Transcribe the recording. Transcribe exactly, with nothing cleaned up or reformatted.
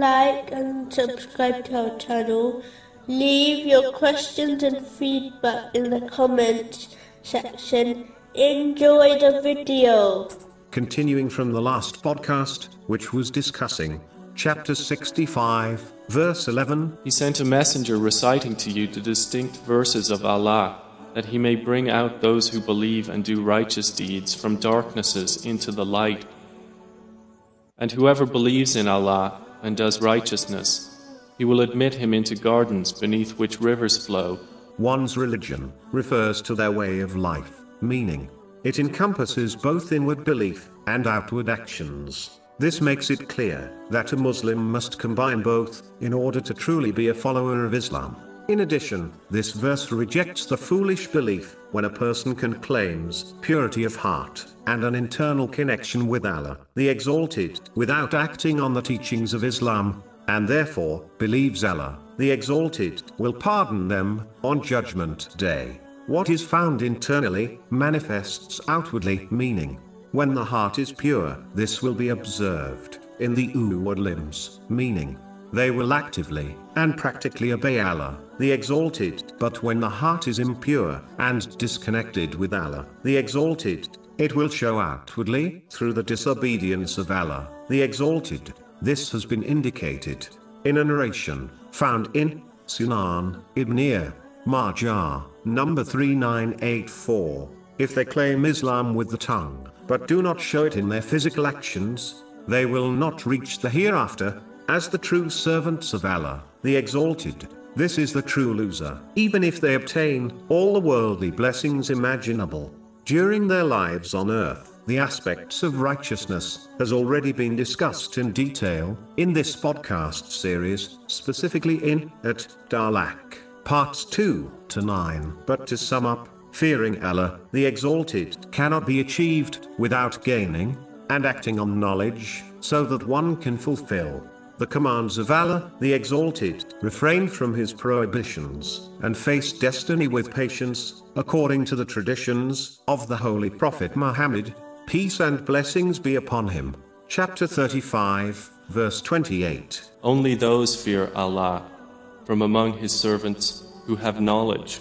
like and subscribe to our channel. Leave your questions and feedback in the comments section. Enjoy the video. Continuing from the last podcast, which was discussing chapter sixty-five, verse eleven. He sent a messenger reciting to you the distinct verses of Allah, that he may bring out those who believe and do righteous deeds from darknesses into the light. And whoever believes in Allah and does righteousness, he will admit him into gardens beneath which rivers flow. One's religion refers to their way of life, meaning it encompasses both inward belief and outward actions. This makes it clear that a Muslim must combine both in order to truly be a follower of Islam. In addition, this verse rejects the foolish belief when a person can claims purity of heart and an internal connection with Allah, the Exalted, without acting on the teachings of Islam, and therefore believes Allah, the Exalted, will pardon them on Judgment Day. What is found internally manifests outwardly, meaning, when the heart is pure, this will be observed in the outward limbs, meaning, they will actively and practically obey Allah, the Exalted. But when the heart is impure and disconnected with Allah, the Exalted, it will show outwardly through the disobedience of Allah, the Exalted. This has been indicated in a narration found in Sunan Ibn Majah, number three nine eight four, if they claim Islam with the tongue, but do not show it in their physical actions, they will not reach the hereafter, as the true servants of Allah, the Exalted. This is the true loser, even if they obtain all the worldly blessings imaginable during their lives on earth. The aspects of righteousness has already been discussed in detail in this podcast series, specifically in At-Dalak, parts two to nine. But to sum up, fearing Allah, the Exalted, cannot be achieved without gaining and acting on knowledge, so that one can fulfill the commands of Allah, the Exalted, refrain from his prohibitions, and face destiny with patience, according to the traditions of the Holy Prophet Muhammad, peace and blessings be upon him. Chapter thirty-five, verse twenty-eight. Only those fear Allah from among his servants who have knowledge.